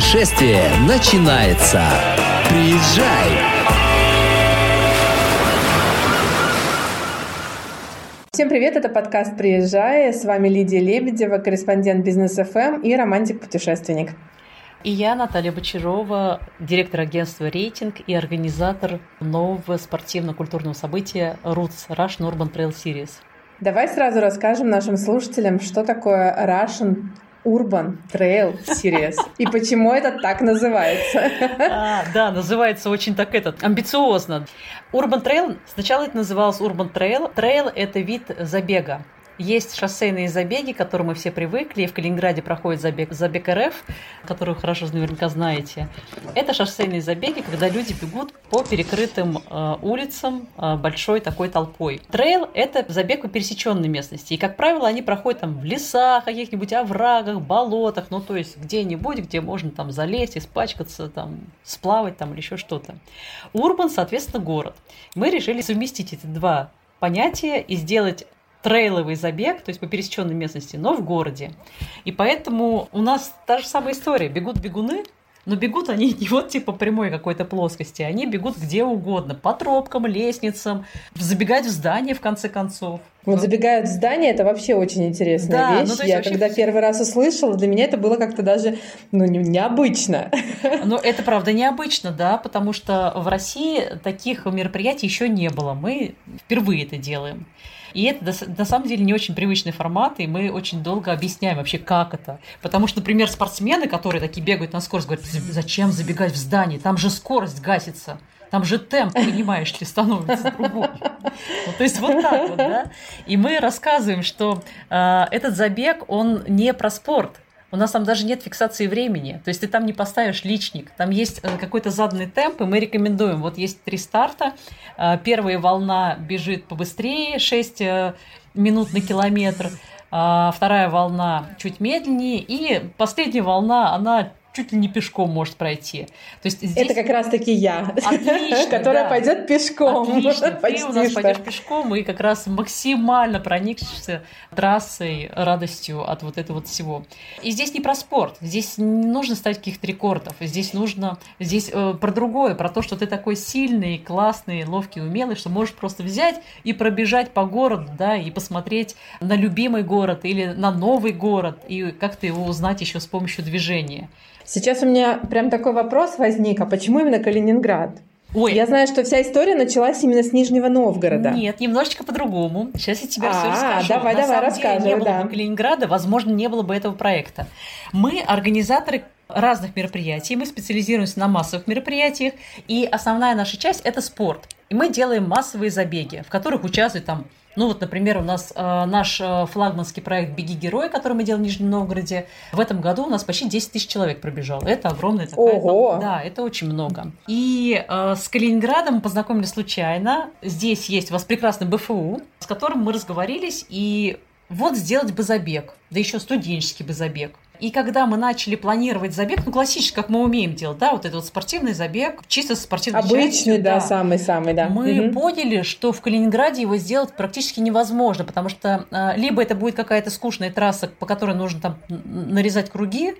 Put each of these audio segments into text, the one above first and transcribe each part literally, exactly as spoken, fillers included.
Путешествие начинается. Приезжай! Всем привет, это подкаст «Приезжай». С вами Лидия Лебедева, корреспондент «Бизнес.ФМ» и романтик-путешественник. И я, Наталья Бочарова, директор агентства «Рейтинг» и организатор нового спортивно-культурного события «рутс» Russian Urban Trail Series. Давай сразу расскажем нашим слушателям, что такое Russian Urban Trail Series и почему это так называется. А, да, называется очень так этот, амбициозно. Urban Trail, сначала это называлось Urban Trail. Трейл – это вид забега. Есть шоссейные забеги, к которым мы все привыкли. В Калининграде проходит забег, забег РФ, который вы хорошо наверняка знаете. Это шоссейные забеги, когда люди бегут по перекрытым э, улицам э, большой такой толпой. Трейл – это забег по пересеченной местности. И, как правило, они проходят там в лесах, каких-нибудь оврагах, болотах. Ну, то есть где-нибудь, где можно там залезть, испачкаться, там, сплавать там, или еще что-то. Урбан, соответственно, город. Мы решили совместить эти два понятия и сделать трейловый забег, то есть по пересеченной местности, но в городе. И поэтому у нас та же самая история. Бегут бегуны, но бегут они не вот типа прямой какой-то плоскости. Они бегут где угодно. По тропкам, лестницам, забегать в здание, в конце концов. Вот забегают в здание, это вообще очень интересная да, вещь. Ну, я вообще... когда первый раз услышала, для меня это было как-то даже ну, необычно. Но это правда необычно, да, потому что в России таких мероприятий еще не было. Мы впервые это делаем. И это на самом деле не очень привычный формат, и мы очень долго объясняем вообще, как это. Потому что, например, спортсмены, которые такие бегают на скорость, говорят, зачем забегать в здание, там же скорость гасится. Там же темп, понимаешь ли, становится другой. Ну, то есть вот так вот, да. И мы рассказываем, что э, этот забег, он не про спорт. У нас там даже нет фиксации времени. То есть ты там не поставишь личник. Там есть какой-то заданный темп, и мы рекомендуем. Вот есть три старта. Э, первая волна бежит побыстрее, шесть э, минут на километр. Э, вторая волна чуть медленнее. И последняя волна, она... чуть ли не пешком может пройти. То есть здесь... Это как раз-таки я, Отлично, которая да. пойдет пешком. Отлично, ты у нас пойдешь пешком и как раз максимально проникнешься трассой, радостью от вот этого вот всего. И здесь не про спорт, здесь не нужно ставить каких-то рекордов, здесь нужно, здесь э, про другое, про то, что ты такой сильный, классный, ловкий, умелый, что можешь просто взять и пробежать по городу, да, и посмотреть на любимый город или на новый город, и как-то его узнать еще с помощью движения. Сейчас у меня прям такой вопрос возник, а почему именно Калининград? Ой. Я знаю, что вся история началась именно с Нижнего Новгорода. Нет, немножечко по-другому. Сейчас я тебе а, все расскажу. Давай, На давай, расскажи. Не было да. бы Калининграда, возможно, не было бы этого проекта. Мы организаторы разных мероприятий, мы специализируемся на массовых мероприятиях, и основная наша часть – это спорт. И мы делаем массовые забеги, в которых участвуют там, ну вот, например, у нас э, наш э, флагманский проект «Беги, герой», который мы делаем в Нижнем Новгороде. В этом году у нас почти десять тысяч человек пробежало. Это огромная такая... Ого! Да, это очень много. И э, с Калининградом мы познакомились случайно. Здесь есть у вас прекрасный БФУ, с которым мы разговорились, и вот сделать бы забег, да еще студенческий бы забег. И когда мы начали планировать забег, ну, классический, как мы умеем делать, да, вот этот вот спортивный забег, чисто спортивный частью. Обычный, да, да, самый-самый, да. Мы угу. поняли, что в Калининграде его сделать практически невозможно, потому что а, либо это будет какая-то скучная трасса, по которой нужно там нарезать круги,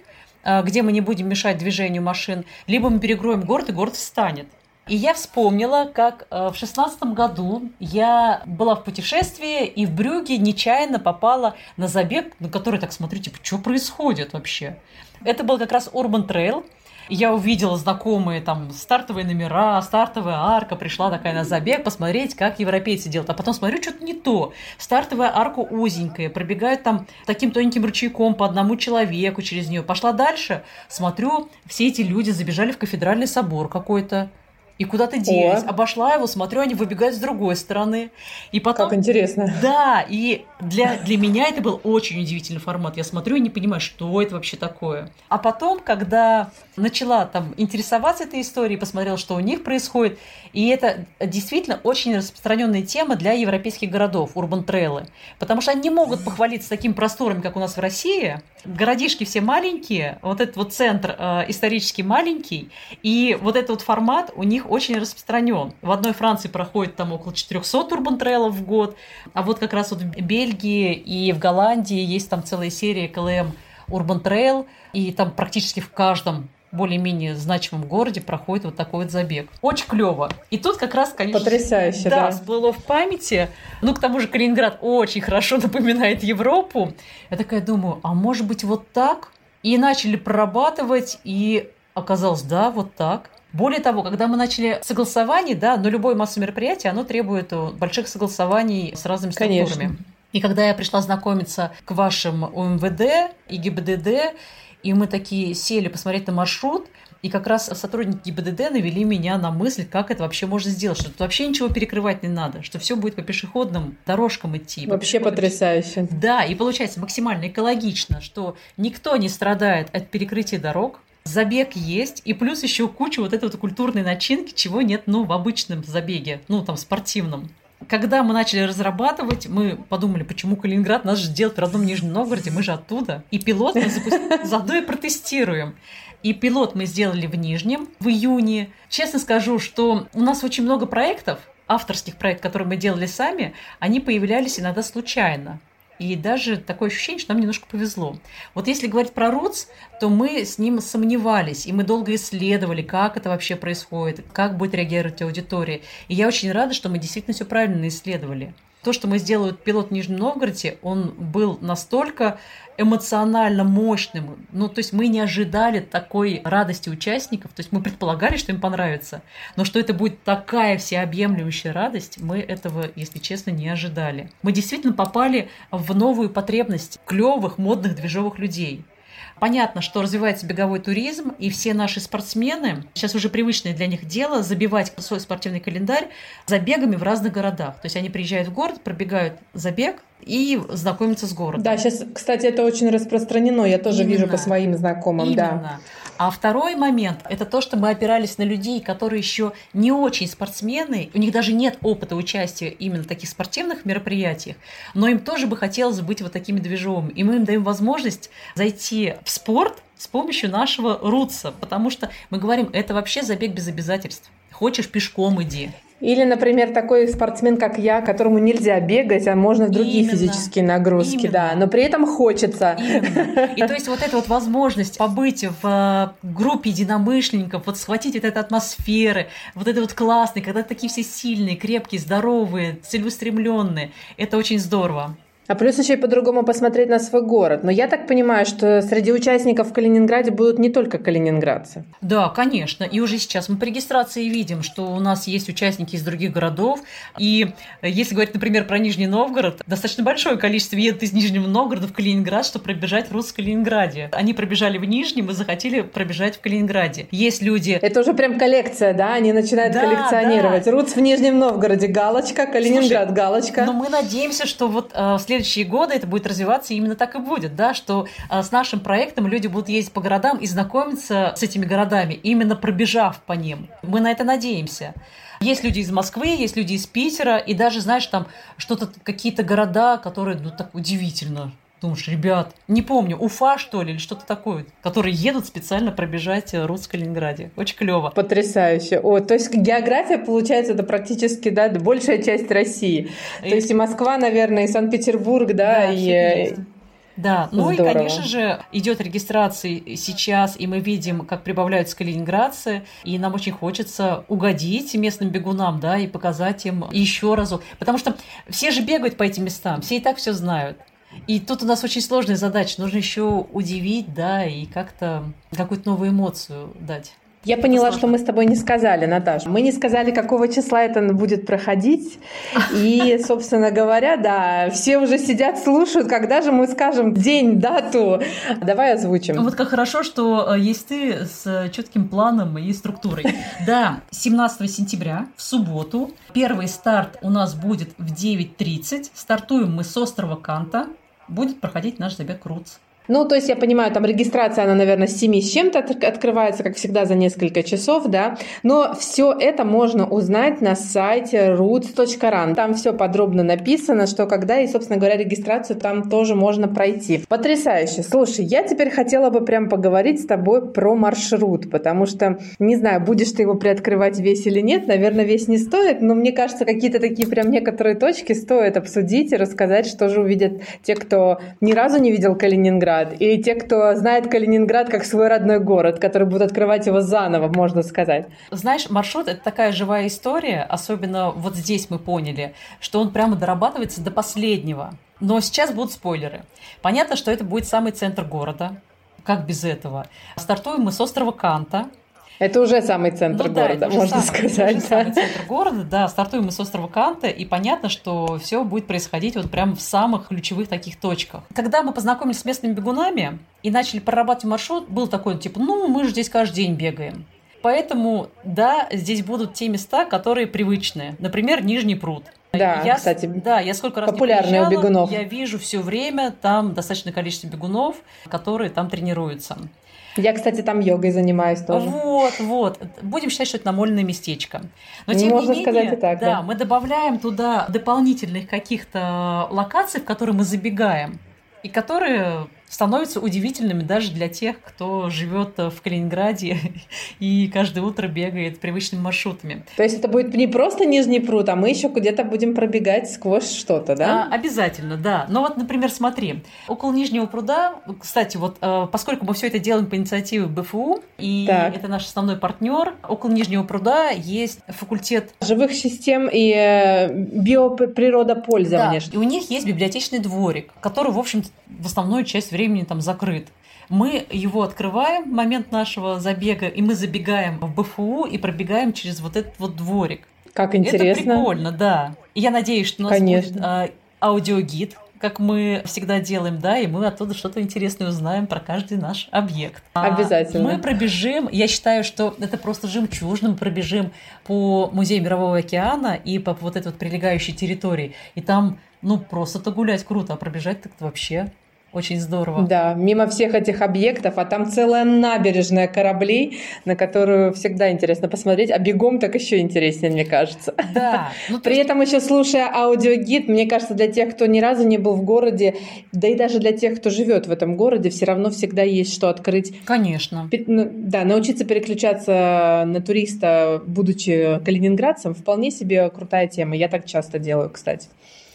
а, где мы не будем мешать движению машин, либо мы перекроем город, и город встанет. И я вспомнила, как в шестнадцатом году я была в путешествии и в Брюгге нечаянно попала на забег, на который так смотрю, типа, что происходит вообще? Это был как раз Urban Trail. Я увидела знакомые там стартовые номера, стартовая арка, пришла такая на забег посмотреть, как европейцы делают. А потом смотрю, что-то не то. Стартовая арка узенькая, пробегают там таким тоненьким ручейком по одному человеку через нее. Пошла дальше, смотрю, все эти люди забежали в кафедральный собор какой-то. И куда-то делись. О. Обошла его, смотрю, они выбегают с другой стороны. И потом... Как интересно. Да, и для, для меня это был очень удивительный формат. Я смотрю и не понимаю, что это вообще такое. А потом, когда начала там интересоваться этой историей, посмотрела, что у них происходит, и это действительно очень распространенная тема для европейских городов, урбан-трейлы. Потому что они не могут похвалиться такими просторами, как у нас в России. Городишки все маленькие, вот этот вот центр э, исторически маленький, и вот этот вот формат у них очень распространен. В одной Франции проходит там около четырёхсот урбан-трейлов в год, а вот как раз вот в Бельгии и в Голландии есть там целая серия КЛМ Urban Trail, и там практически в каждом более-менее значимом городе проходит вот такой вот забег. Очень клево. И тут как раз, конечно... Потрясающе, да. Да, всплыло в памяти. Ну, к тому же Калининград очень хорошо напоминает Европу. Я такая думаю, а может быть вот так? И начали прорабатывать, и оказалось, да, вот так. Более того, когда мы начали согласование, да, но любое массовое мероприятие, оно требует больших согласований с разными структурами. Конечно. И когда я пришла знакомиться к вашим ОМВД и ГИБДД, и мы такие сели посмотреть на маршрут, и как раз сотрудники ГИБДД навели меня на мысль, как это вообще можно сделать, что тут вообще ничего перекрывать не надо, что все будет по пешеходным дорожкам идти. Вообще потрясающе. Да, и получается максимально экологично, что никто не страдает от перекрытия дорог, забег есть, и плюс еще куча вот этой вот культурной начинки, чего нет, ну, в обычном забеге, ну, там, спортивном. Когда мы начали разрабатывать, мы подумали, почему Калининград, нас же делают в родном Нижнем Новгороде, мы же оттуда. И пилот мы запустим, заодно и протестируем. И пилот мы сделали в Нижнем в июне. Честно скажу, что у нас очень много проектов, авторских проектов, которые мы делали сами, они появлялись иногда случайно. И даже такое ощущение, что нам немножко повезло. Вот если говорить про рутс, то мы с ним сомневались, и мы долго исследовали, как это вообще происходит, как будет реагировать аудитория. И я очень рада, что мы действительно все правильно исследовали. То, что мы сделали пилот в Нижнем Новгороде, он был настолько эмоционально мощным. Ну, то есть мы не ожидали такой радости участников. То есть мы предполагали, что им понравится. Но что это будет такая всеобъемлющая радость, мы этого, если честно, не ожидали. Мы действительно попали в новую потребность клевых, модных, движовых людей. Понятно, что развивается беговой туризм, и все наши спортсмены, сейчас уже привычное для них дело, забивать свой спортивный календарь забегами в разных городах. То есть они приезжают в город, пробегают забег и знакомятся с городом. Да, сейчас, кстати, это очень распространено, я тоже Именно. вижу по своим знакомым. Именно. Да. А второй момент – это то, что мы опирались на людей, которые еще не очень спортсмены, у них даже нет опыта участия именно в таких спортивных мероприятиях, но им тоже бы хотелось быть вот такими движовыми. И мы им даем возможность зайти в спорт с помощью нашего рутса, потому что мы говорим, это вообще забег без обязательств. Хочешь – пешком иди. Или, например, такой спортсмен, как я, которому нельзя бегать, а можно другие Именно. физические нагрузки, Именно. да, но при этом хочется. Именно. И то есть вот эта вот возможность побыть в группе единомышленников, вот схватить вот этой атмосферы, вот этой вот классной, когда такие все сильные, крепкие, здоровые, целеустремленные, это очень здорово. А плюс еще и по-другому посмотреть на свой город. Но я так понимаю, что среди участников в Калининграде будут не только калининградцы. Да, конечно. И уже сейчас мы по регистрации видим, что у нас есть участники из других городов. И если говорить, например, про Нижний Новгород, достаточно большое количество едут из Нижнего Новгорода в Калининград, чтобы пробежать рутс в Калининграде. Они пробежали в Нижнем и захотели пробежать в Калининграде. Есть люди... Это уже прям коллекция, да? Они начинают да, коллекционировать. Да. Рутс в Нижнем Новгороде. Галочка. Калининград. Слушай, галочка. Но мы надеемся, что вот в следующем В следующие годы это будет развиваться, и именно так и будет, да, что а, с нашим проектом люди будут ездить по городам и знакомиться с этими городами, именно пробежав по ним. Мы на это надеемся. Есть люди из Москвы, есть люди из Питера, и даже, знаешь, там что-то, какие-то города, которые, ну, так удивительно. Думаешь, ребят, не помню, Уфа, что ли, или что-то такое, которые едут специально пробежать рутс в Калининграде. Очень клево. Потрясающе. О, то есть география, получается, это практически, да, большая часть России. И... То есть и Москва, наверное, и Санкт-Петербург, да, да и... Да, ну Здорово. и, конечно же, идет регистрация сейчас, и мы видим, как прибавляются калининградцы, и нам очень хочется угодить местным бегунам, да, и показать им еще разок. Потому что все же бегают по этим местам, все и так все знают. И тут у нас очень сложная задача. Нужно еще удивить, да, и как-то какую-то новую эмоцию дать. Я это поняла, сложно. Что мы с тобой не сказали, Наташа. Мы не сказали, какого числа это будет проходить. И, собственно говоря, да, все уже сидят, слушают, когда же мы скажем день, дату. Давай озвучим. Ну вот как хорошо, что есть ты с четким планом и структурой. Да, семнадцатого сентября, в субботу, первый старт у нас будет в девять тридцать. Стартуем мы с острова Канта. Будет проходить наш забег рутс. Ну, то есть, я понимаю, там регистрация, она, наверное, с семи с чем-то открывается, как всегда, за несколько часов, да. Но все это можно узнать на сайте roots точка ран. Там все подробно написано, что когда, и, собственно говоря, регистрацию там тоже можно пройти. Потрясающе. Слушай, я теперь хотела бы прям поговорить с тобой про маршрут, потому что, не знаю, будешь ты его приоткрывать весь или нет, наверное, весь не стоит, но мне кажется, какие-то такие прям некоторые точки стоит обсудить и рассказать, что же увидят те, кто ни разу не видел Калининград. Калининград, или те, кто знает Калининград как свой родной город, который будут открывать его заново, можно сказать. Знаешь, маршрут — это такая живая история, особенно вот здесь мы поняли, что он прямо дорабатывается до последнего. Но сейчас будут спойлеры. Понятно, что это будет самый центр города. Как без этого? Стартуем мы с острова Канта. Это уже самый центр ну, города, да, можно самый, сказать. Это да. самый центр города, да. Стартуем мы с острова Канта, и понятно, что все будет происходить вот прямо в самых ключевых таких точках. Когда мы познакомились с местными бегунами и начали прорабатывать маршрут, был такой, типа, ну, мы же здесь каждый день бегаем. Поэтому, да, здесь будут те места, которые привычные. Например, Нижний пруд. Да, я, кстати, да, я сколько раз популярные у бегунов. Я вижу все время там достаточное количество бегунов, которые там тренируются. Я, кстати, там йогой занимаюсь тоже. Вот, вот. Будем считать, что это намольное местечко. Но, тем Можно не менее, сказать и так, да, да. мы добавляем туда дополнительных каких-то локаций, в которые мы забегаем, и которые становятся удивительными даже для тех, кто живет в Калининграде и каждое утро бегает привычными маршрутами. То есть это будет не просто Нижний пруд, а мы еще где-то будем пробегать сквозь что-то, да? А, обязательно, да. Но вот, например, смотри, около Нижнего пруда, кстати, вот поскольку мы все это делаем по инициативе БФУ, и так. это наш основной партнер, около Нижнего пруда есть факультет живых систем и биоприродопользования. Да, и у них есть библиотечный дворик, который, в общем-то, в основную часть времени времени там закрыт. Мы его открываем в момент нашего забега, и мы забегаем в БФУ и пробегаем через вот этот вот дворик. Как интересно. Это прикольно, да. И я надеюсь, что у нас Конечно. будет а, аудиогид, как мы всегда делаем, да, и мы оттуда что-то интересное узнаем про каждый наш объект. Обязательно. А мы пробежим, я считаю, что это просто жемчужным, пробежим по Музею Мирового Океана и по вот этой вот прилегающей территории. И там, ну, просто-то гулять круто, а пробежать так вообще... Очень здорово. Да, мимо всех этих объектов, а там целая набережная кораблей, на которую всегда интересно посмотреть, а бегом так еще интереснее, мне кажется. Да. Ну, При есть... этом еще слушая аудиогид, мне кажется, для тех, кто ни разу не был в городе, да и даже для тех, кто живет в этом городе, все равно всегда есть что открыть. Конечно. Да, научиться переключаться на туриста, будучи калининградцем, вполне себе крутая тема. Я так часто делаю, кстати.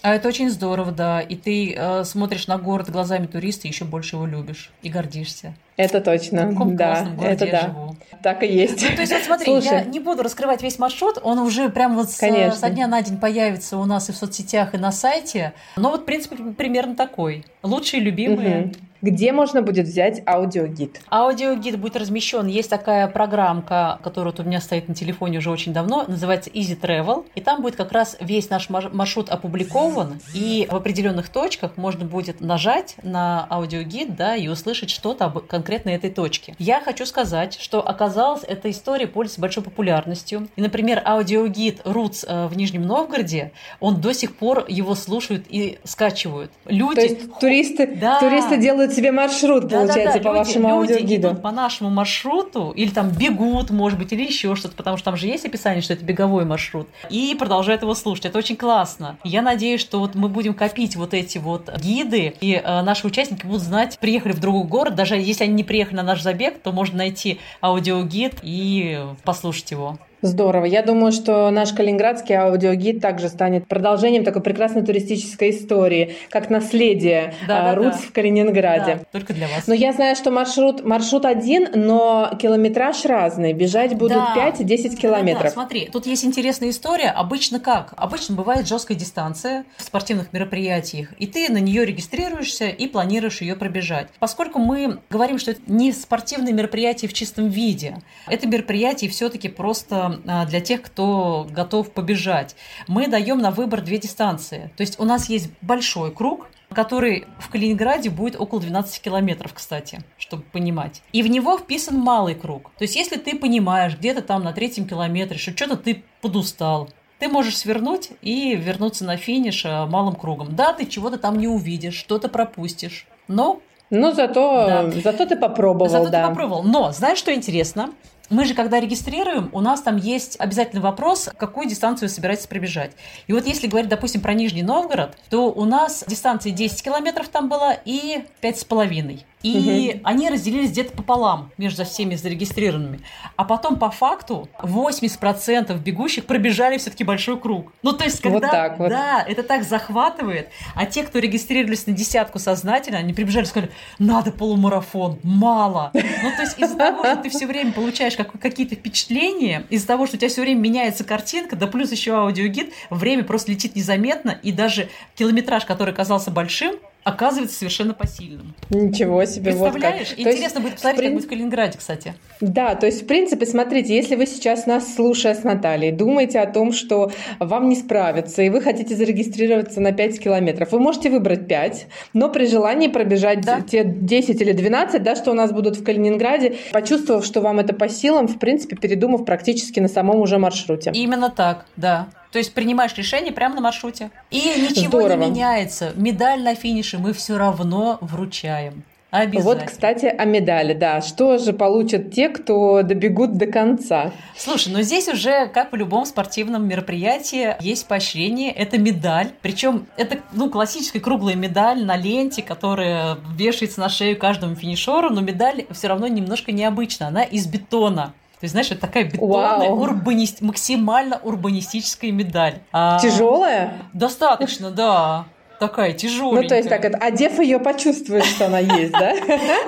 А это очень здорово, да. И ты э, смотришь на город глазами туриста и еще больше его любишь и гордишься. Это точно. В каком да, классном городе это да. я живу. Так и есть. Ну, то есть, вот смотри, Слушай. я не буду раскрывать весь маршрут, он уже прям вот с, со дня на день появится у нас и в соцсетях, и на сайте. Но вот, в принципе, примерно такой. Лучшие, любимые. Угу. Где можно будет взять аудиогид? Аудиогид будет размещен. Есть такая программка, которая вот у меня стоит на телефоне уже очень давно, называется Easy Travel. И там будет как раз весь наш маршрут опубликован. И в определенных точках можно будет нажать на аудиогид, да, и услышать что-то об конкретно этой точке. Я хочу сказать, что оказалось, эта история пользуется большой популярностью. И, например, аудиогид рутс в Нижнем Новгороде, он до сих пор его слушают и скачивают. Люди... То есть туристы, да. туристы делают себе маршрут, да, получается, да, да. по люди, вашему люди аудиогиду. Идут по нашему маршруту, или там бегут, может быть, или еще что-то, потому что там же есть описание, что это беговой маршрут, и продолжают его слушать. Это очень классно. Я надеюсь, что вот мы будем копить вот эти вот гиды, и э, наши участники будут знать, приехали в другой город, даже если они не приехали на наш забег, то можно найти аудиогид и послушать его. Здорово. Я думаю, что наш калининградский аудиогид также станет продолжением такой прекрасной туристической истории, как наследие да, а, да, рутс да. в Калининграде. Да, только для вас. Но я знаю, что маршрут, маршрут один, но километраж разный. Бежать будут да. пять-десять километров. Да, да, смотри, тут есть интересная история. Обычно как? Обычно бывает жесткая дистанция в спортивных мероприятиях, и ты на нее регистрируешься и планируешь ее пробежать. Поскольку мы говорим, что это не спортивное мероприятие в чистом виде, это мероприятие все-таки просто... для тех, кто готов побежать. Мы даем на выбор две дистанции. То есть у нас есть большой круг, который в Калининграде будет около двенадцати километров, кстати, чтобы понимать. И в него вписан малый круг. То есть если ты понимаешь где-то там на третьем километре, что что-то ты подустал, ты можешь свернуть и вернуться на финиш малым кругом. Да, ты чего-то там не увидишь, что-то пропустишь, но... Но зато, да. зато ты попробовал, зато да. ты попробовал. Но знаешь, что интересно? Мы же, когда регистрируем, у нас там есть обязательный вопрос, какую дистанцию вы собираетесь пробежать. И вот если говорить, допустим, про Нижний Новгород, то у нас дистанция десять километров там была и пять с половиной. И угу. они разделились где-то пополам между всеми зарегистрированными. А потом, по факту, восемьдесят процентов бегущих пробежали все-таки большой круг. Ну, то есть, когда... Вот так вот. Да, это так захватывает. А те, кто регистрировались на десятку сознательно, они прибежали и сказали, надо полумарафон, мало. Ну, то есть, из-за того, что ты все время получаешь какие-то впечатления, из-за того, что у тебя все время меняется картинка, да плюс еще аудиогид, время просто летит незаметно, и даже километраж, который казался большим, оказывается совершенно посильным. Ничего себе. Представляешь? Вот как. Интересно будет посмотреть, прин... как будет в Калининграде, кстати. Да, то есть, в принципе, смотрите, если вы сейчас нас, слушая с Натальей, думаете о том, что вам не справиться, и вы хотите зарегистрироваться на пять километров, вы можете выбрать пять, но при желании пробежать да. те десять или двенадцать, да, что у нас будут в Калининграде, почувствовав, что вам это по силам, в принципе, передумав практически на самом уже маршруте. Именно так, да. То есть принимаешь решение прямо на маршруте. И ничего Здорово. не меняется. Медаль на финише мы все равно вручаем. Обязательно. Вот, кстати, о медали, да. Что же получат те, кто добегут до конца? Слушай, ну здесь уже, как в любом спортивном мероприятии, есть поощрение. Это медаль. Причем это, ну, классическая круглая медаль на ленте, которая вешается на шею каждому финишеру. Но медаль все равно немножко необычна. Она из бетона. То есть, знаешь, это такая бетонная, урбани... максимально урбанистическая медаль. А... Тяжелая? Достаточно, да. Такая тяжеленькая. Ну, то есть, так, одев ее, почувствуешь, что она есть, да?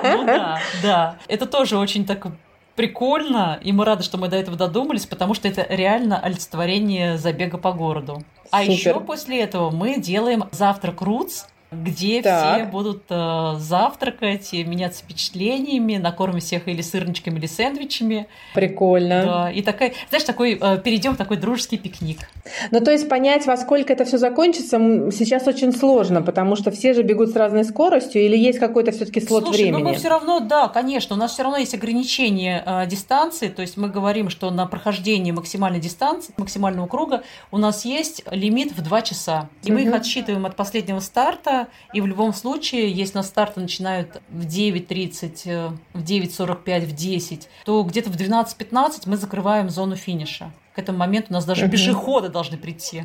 Ну да, да. Это тоже очень так прикольно, и мы рады, что мы до этого додумались, потому что это реально олицетворение забега по городу. А еще после этого мы делаем завтрак рутс, где так. все будут э, завтракать и меняться впечатлениями, накормим всех или сырничками, или сэндвичами. Прикольно. Да, и такая, знаешь, такой, э, перейдем в такой дружеский пикник. Ну, то есть понять, во сколько это все закончится, сейчас очень сложно, потому что все же бегут с разной скоростью, или есть какой-то все-таки слот Слушай, времени? Слушай, ну мы все равно, да, конечно, у нас все равно есть ограничение э, дистанции, то есть мы говорим, что на прохождение максимальной дистанции, максимального круга у нас есть лимит в два часа, и угу. мы их отсчитываем от последнего старта. И в любом случае, если у нас старты начинают в девять тридцать, в девять сорок пять, в десять, то где-то в двенадцать пятнадцать мы закрываем зону финиша. К этому моменту у нас даже пешеходы должны прийти.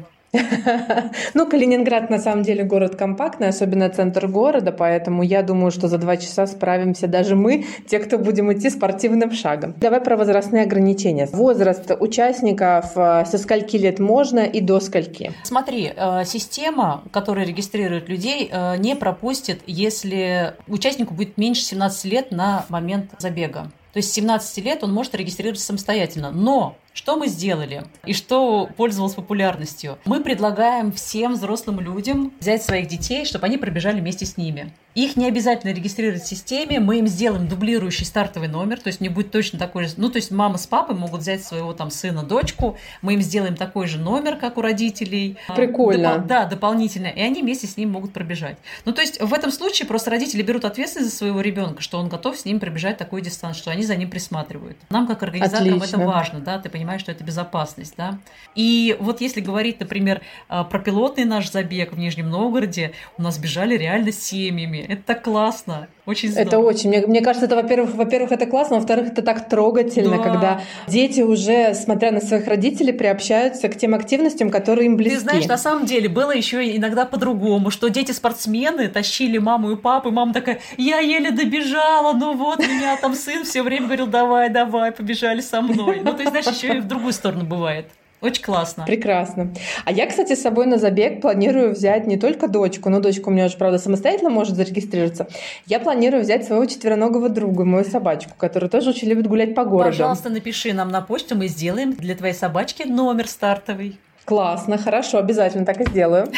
Ну, Калининград, на самом деле, город компактный, особенно центр города, поэтому я думаю, что за два часа справимся даже мы, те, кто будем идти спортивным шагом. Давай про возрастные ограничения. Возраст участников со скольки лет можно и до скольки? Смотри, система, которая регистрирует людей, не пропустит, если участнику будет меньше семнадцати лет на момент забега. То есть с семнадцати лет он может регистрироваться самостоятельно. Но что мы сделали и что пользовалось популярностью? Мы предлагаем всем взрослым людям взять своих детей, чтобы они пробежали вместе с ними. Их не обязательно регистрировать в системе, мы им сделаем дублирующий стартовый номер, то есть не будет точно такой же... Ну, то есть мама с папой могут взять своего там сына, дочку, мы им сделаем такой же номер, как у родителей. Прикольно. Доп... Да, дополнительно. И они вместе с ним могут пробежать. Ну, то есть в этом случае просто родители берут ответственность за своего ребенка, что он готов с ним пробежать такой дистанцию, что они за ним присматривают. Нам, как организаторам, Отлично. это важно, да, ты понимаешь, что это безопасность, да. И вот если говорить, например, про пилотный наш забег в Нижнем Новгороде, у нас бежали реально семьями. Это так классно. Очень здорово. Это очень. Мне, мне кажется, это, во-первых, во-первых, это классно, во-вторых, это так трогательно, да. когда дети уже, смотря на своих родителей, приобщаются к тем активностям, которые им близки. Ты знаешь, на самом деле было еще иногда по-другому, что дети-спортсмены тащили маму и папу, и мама такая, я еле добежала, ну вот, меня там сын все время говорил, давай, давай, побежали со мной. Ну, то есть, знаешь, еще и в другую сторону бывает. Очень классно. Прекрасно. А я, кстати, с собой на забег планирую взять не только дочку, но дочка у меня уже, правда, самостоятельно может зарегистрироваться. Я планирую взять своего четвероногого друга, мою собачку, которая тоже очень любит гулять по городу. Пожалуйста, напиши нам на почту, мы сделаем для твоей собачки номер стартовый. Классно, хорошо, обязательно так и сделаю.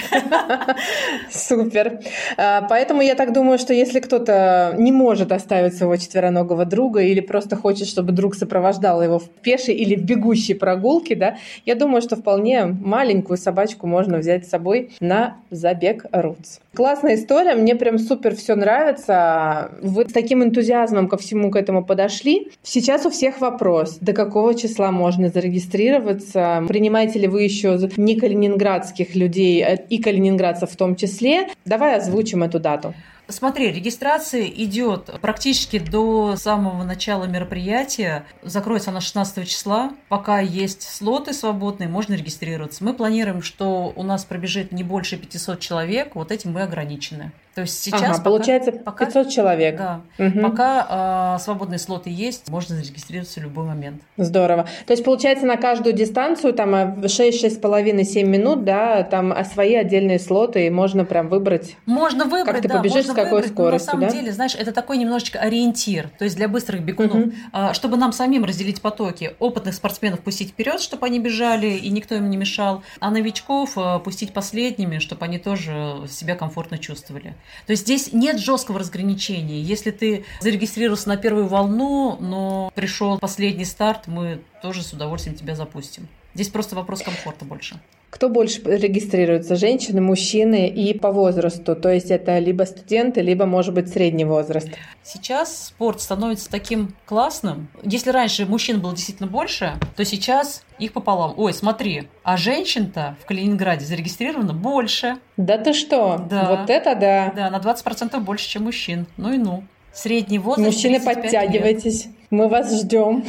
Супер. Поэтому я так думаю, что если кто-то не может оставить своего четвероногого друга или просто хочет, чтобы друг сопровождал его в пешей или в бегущей прогулке, да, я думаю, что вполне маленькую собачку можно взять с собой на забег рутс. Классная история, мне прям супер все нравится. Вы с таким энтузиазмом ко всему к этому подошли. Сейчас у всех вопрос, до какого числа можно зарегистрироваться, принимаете ли вы еще не калининградских людей и калининградцев в том числе. Давай озвучим эту дату. Смотри, регистрация идет практически до самого начала мероприятия. Закроется она шестнадцатого числа. Пока есть слоты свободные, можно регистрироваться. Мы планируем, что у нас пробежит не больше пятисот человек. Вот этим мы ограничены. То есть сейчас ага, пока, получается пока, пятьсот человек. Да, угу. Пока э, свободные слоты есть, можно зарегистрироваться в любой момент. Здорово. То есть получается на каждую дистанцию там шесть-шесть с половиной-семь минут, да, там а свои отдельные слоты, и можно прям выбрать. Можно выбрать, как ты да, побежишь, с какой выбрать, скоростью. Но на самом да? деле, знаешь, это такой немножечко ориентир, то есть для быстрых бегунов, угу. чтобы нам самим разделить потоки. Опытных спортсменов пустить вперед, чтобы они бежали и никто им не мешал, а новичков пустить последними, чтобы они тоже себя комфортно чувствовали. То есть здесь нет жесткого разграничения. Если ты зарегистрировался на первую волну, но пришел последний старт, мы тоже с удовольствием тебя запустим. Здесь просто вопрос комфорта больше. Кто больше регистрируется? Женщины, мужчины и по возрасту? То есть это либо студенты, либо, может быть, средний возраст? Сейчас спорт становится таким классным. Если раньше мужчин было действительно больше, то сейчас их пополам. Ой, смотри, а женщин-то в Калининграде зарегистрировано больше. Да ты что? Да. Вот это да. Да, на двадцать процентов больше, чем мужчин. Ну и ну. Средний возраст. Мужчины, подтягивайтесь. Лет. Мы вас ждем.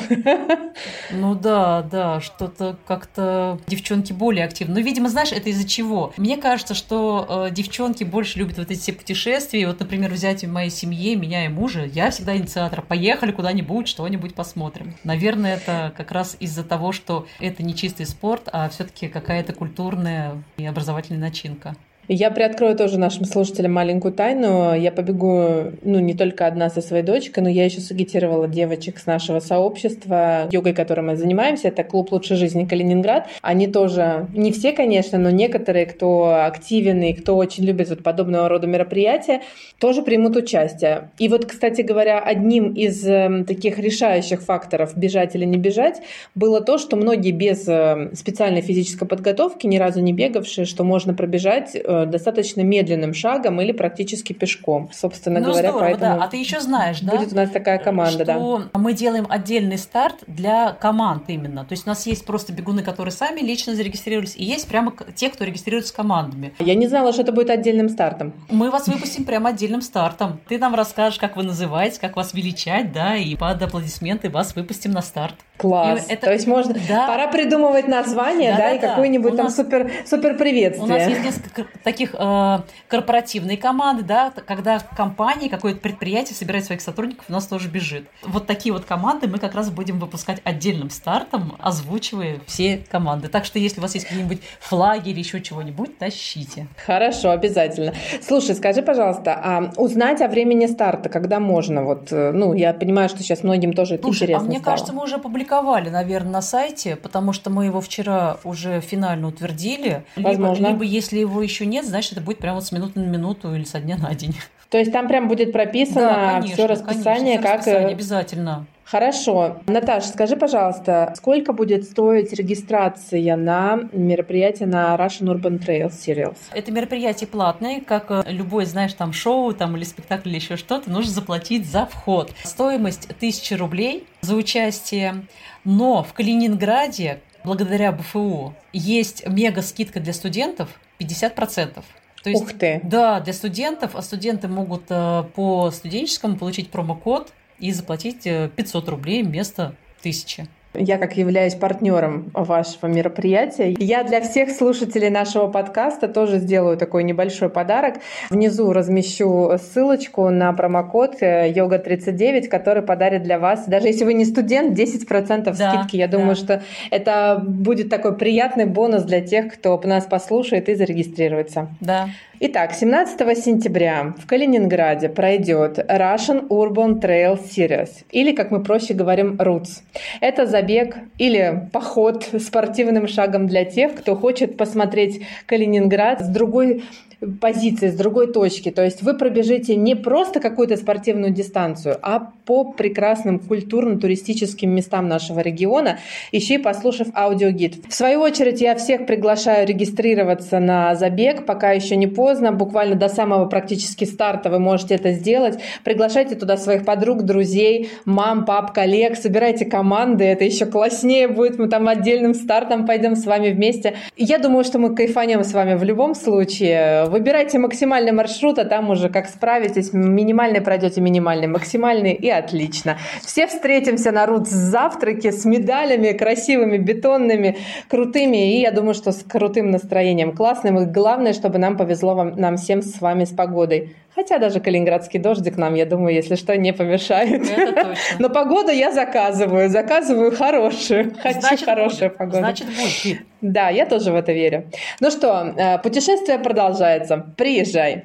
Ну да, да, что-то как-то девчонки более активны. Ну, видимо, знаешь, это из-за чего? Мне кажется, что э, девчонки больше любят вот эти все путешествия. Вот, например, взять в моей семье, меня и мужа, я всегда инициатор. Поехали куда-нибудь, что-нибудь посмотрим. Наверное, это как раз из-за того, что это не чистый спорт, а все-таки какая-то культурная и образовательная начинка. Я приоткрою тоже нашим слушателям маленькую тайну. Я побегу, ну, не только одна со своей дочкой, но я еще сагитировала девочек с нашего сообщества, йогой, которым мы занимаемся. Это клуб «Лучшей жизни Калининград». Они тоже, не все, конечно, но некоторые, кто активен и кто очень любит вот подобного рода мероприятия, тоже примут участие. И вот, кстати говоря, одним из таких решающих факторов, бежать или не бежать, было то, что многие без специальной физической подготовки, ни разу не бегавшие, что можно пробежать достаточно медленным шагом или практически пешком, собственно ну, говоря. Здорово, поэтому да. А ты еще знаешь, да? Будет у нас такая команда, что да. Мы делаем отдельный старт для команд именно. То есть у нас есть просто бегуны, которые сами лично зарегистрировались, и есть прямо те, кто регистрируется командами. Я не знала, что это будет отдельным стартом. Мы вас выпустим прямо отдельным стартом. Ты нам расскажешь, как вы называете, как вас величать, да, и под аплодисменты вас выпустим на старт. Класс. Это... То есть можно... Да. Пора придумывать название, да, да, да и да. какое-нибудь у там нас... супер... супер приветствие. У нас есть несколько таких э, корпоративной команды, да, когда компания, какое-то предприятие собирает своих сотрудников, у нас тоже бежит. Вот такие вот команды мы как раз будем выпускать отдельным стартом, озвучивая все команды. Так что если у вас есть какие-нибудь флаги или еще чего-нибудь, тащите. Хорошо, обязательно. Слушай, скажи, пожалуйста, а узнать о времени старта, когда можно? Вот, ну, я понимаю, что сейчас многим тоже это Слушай, интересно а мне стало. Кажется, мы уже опубликовали, наверное, на сайте, потому что мы его вчера уже финально утвердили. Возможно. Либо, либо если его еще нет, значит, это будет прямо вот с минуты на минуту или со дня на день. То есть там прям будет прописано да, конечно, все расписание, конечно, все как... расписание, обязательно. Хорошо. Наташа, скажи, пожалуйста, сколько будет стоить регистрация на мероприятие на Russian Urban Trail Series? Это мероприятие платное, как любой, знаешь, там шоу там, или спектакль, или еще что-то, нужно заплатить за вход. Стоимость тысяча рублей за участие, но в Калининграде, благодаря БФУ, есть мега-скидка для студентов пятьдесят процентов. То есть, Ух ты! Да, для студентов, а студенты могут по студенческому получить промокод и заплатить пятьсот рублей вместо тысячи. Я, как являюсь партнером вашего мероприятия, я для всех слушателей нашего подкаста тоже сделаю такой небольшой подарок. Внизу размещу ссылочку на промокод йога тридцать девять, который подарит для вас, даже если вы не студент, десять процентов да, скидки. Я думаю, да. что это будет такой приятный бонус для тех, кто нас послушает и зарегистрируется. Да. Итак, семнадцатого сентября в Калининграде пройдет Russian Urban Trail Series, или, как мы проще говорим, рутс. Это забег или поход спортивным шагом для тех, кто хочет посмотреть Калининград с другой позиции, с другой точки. То есть вы пробежите не просто какую-то спортивную дистанцию, а по прекрасным культурно-туристическим местам нашего региона, еще и послушав аудиогид. В свою очередь я всех приглашаю регистрироваться на забег, пока еще не поздно. поздно, буквально до самого практически старта вы можете это сделать. Приглашайте туда своих подруг, друзей, мам, пап, коллег, собирайте команды, это еще класснее будет, мы там отдельным стартом пойдем с вами вместе. Я думаю, что мы кайфанем с вами в любом случае. Выбирайте максимальный маршрут, а там уже как справитесь, минимальный пройдете, минимальный, максимальный, и отлично. Все встретимся на RUTS завтраке с медалями, красивыми, бетонными, крутыми, и я думаю, что с крутым настроением, классным, и главное, чтобы нам повезло вам, нам всем с вами с погодой. Хотя даже калининградский дождик нам, я думаю, если что, не помешает. Это точно. Но погоду я заказываю. Заказываю хорошую. Хочу Значит, хорошую будет. погоду. Значит, будет. Да, я тоже в это верю. Ну что, путешествие продолжается. Приезжай.